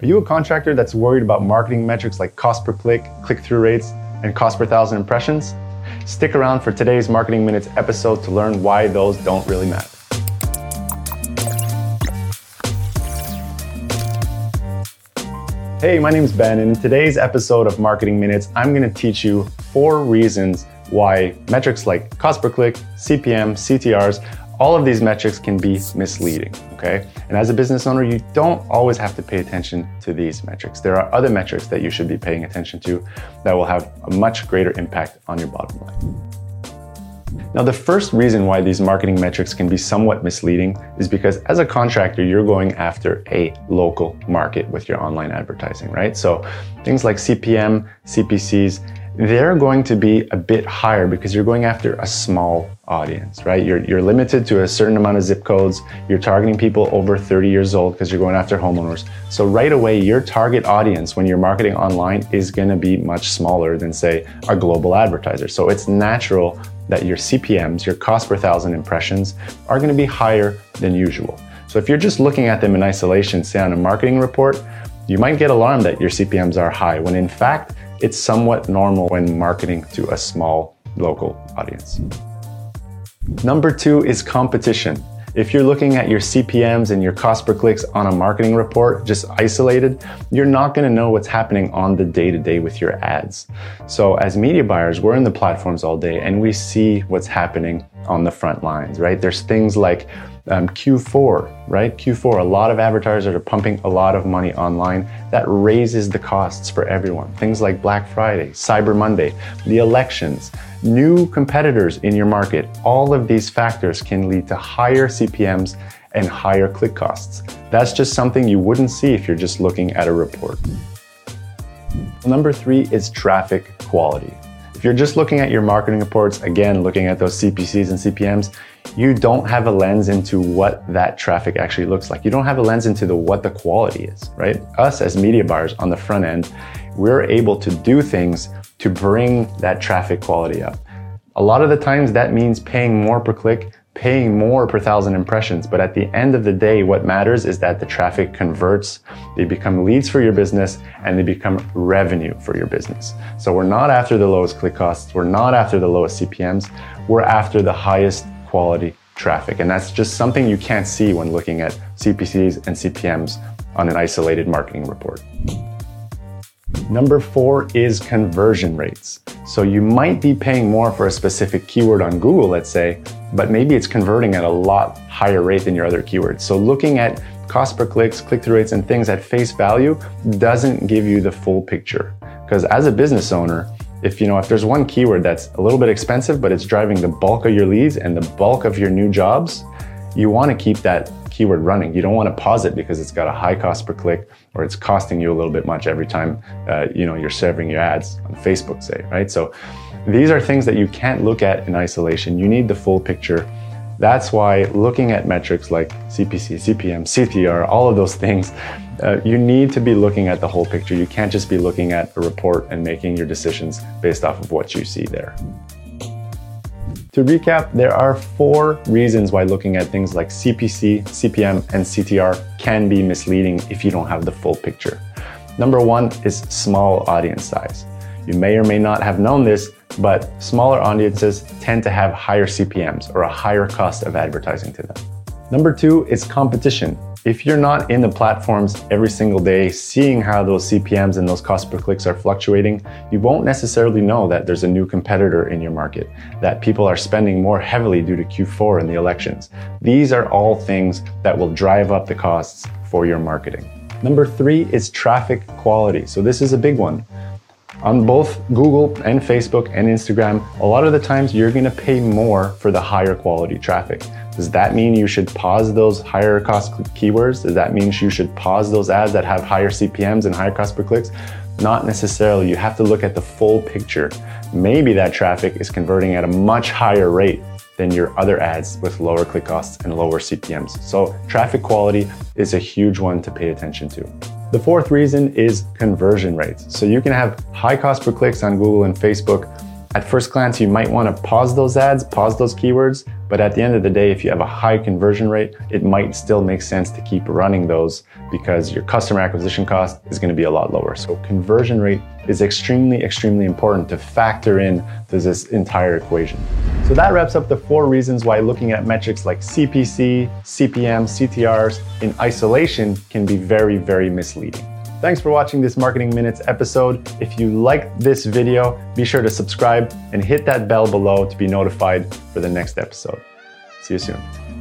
Are you a contractor that's worried about marketing metrics like cost per click, click-through rates, and cost per thousand impressions? Stick around for today's Marketing Minutes episode to learn why those don't really matter. Hey, my name is Ben, and in today's episode of Marketing Minutes, I'm going to teach you 4 reasons why metrics like cost per click, CPM, CTRs, all of these metrics can be misleading, okay? And as a business owner, you don't always have to pay attention to these metrics. There are other metrics that you should be paying attention to that will have a much greater impact on your bottom line. Now, the first reason why these marketing metrics can be somewhat misleading is because as a contractor, you're going after a local market with your online advertising, right? So things like CPM, CPCs, they're going to be a bit higher because you're going after a small audience, right? You're limited to a certain amount of zip codes. You're targeting people over 30 years old because you're going after homeowners. So right away, your target audience when you're marketing online is going to be much smaller than, say, a global advertiser. So it's natural that your CPMs, your cost per thousand impressions, are going to be higher than usual. So if you're just looking at them in isolation, say on a marketing report, you might get alarmed that your CPMs are high when in fact, it's somewhat normal when marketing to a small local audience. Number 2 is competition. If you're looking at your CPMs and your cost per clicks on a marketing report, just isolated, you're not gonna know what's happening on the day-to-day with your ads. So as media buyers, we're in the platforms all day and we see what's happening on the front lines, right? There's things like Q4, right? Q4, a lot of advertisers are pumping a lot of money online. That raises the costs for everyone. Things like Black Friday, Cyber Monday, the elections, new competitors in your market. All of these factors can lead to higher CPMs and higher click costs. That's just something you wouldn't see if you're just looking at a report. Number 3 is traffic quality. If you're just looking at your marketing reports, again, looking at those CPCs and CPMs, you don't have a lens into what that traffic actually looks like. You don't have a lens into what the quality is, right? Us as media buyers on the front end, we're able to do things to bring that traffic quality up. A lot of the times that means paying more per click, paying more per thousand impressions. But at the end of the day, what matters is that the traffic converts, they become leads for your business, and they become revenue for your business. So we're not after the lowest click costs. We're not after the lowest CPMs. We're after the highest quality traffic. And that's just something you can't see when looking at CPCs and CPMs on an isolated marketing report. Number 4 is conversion rates. So you might be paying more for a specific keyword on Google, let's say, but maybe it's converting at a lot higher rate than your other keywords. So looking at cost per clicks, click-through rates, and things at face value doesn't give you the full picture. Because as a business owner, if there's one keyword that's a little bit expensive, but it's driving the bulk of your leads and the bulk of your new jobs, you want to keep that keyword running. You don't want to pause it because it's got a high cost per click or it's costing you a little bit much every time you're serving your ads on Facebook, say, right? So these are things that you can't look at in isolation. You need the full picture. That's why looking at metrics like CPC, CPM, CTR, all of those things, you need to be looking at the whole picture. You can't just be looking at a report and making your decisions based off of what you see there. To recap, there are 4 reasons why looking at things like CPC, CPM, and CTR can be misleading if you don't have the full picture. Number 1 is small audience size. You may or may not have known this, but smaller audiences tend to have higher CPMs or a higher cost of advertising to them. Number 2 is competition. If you're not in the platforms every single day, seeing how those CPMs and those cost per clicks are fluctuating, you won't necessarily know that there's a new competitor in your market, that people are spending more heavily due to Q4 and the elections. These are all things that will drive up the costs for your marketing. Number 3 is traffic quality. So this is a big one. On both Google and Facebook and Instagram, a lot of the times you're gonna pay more for the higher quality traffic. Does that mean you should pause those higher cost keywords? Does that mean you should pause those ads that have higher CPMs and higher cost per clicks? Not necessarily. You have to look at the full picture. Maybe that traffic is converting at a much higher rate than your other ads with lower click costs and lower CPMs. So traffic quality is a huge one to pay attention to. The 4th reason is conversion rates. So you can have high cost per clicks on Google and Facebook, At first glance, you might want to pause those ads, pause those keywords, but at the end of the day, if you have a high conversion rate, it might still make sense to keep running those because your customer acquisition cost is going to be a lot lower. So conversion rate is extremely, extremely important to factor in to this entire equation. So that wraps up the 4 reasons why looking at metrics like CPC, CPM, CTRs in isolation can be very, very misleading. Thanks for watching this Marketing Minutes episode. If you liked this video, be sure to subscribe and hit that bell below to be notified for the next episode. See you soon.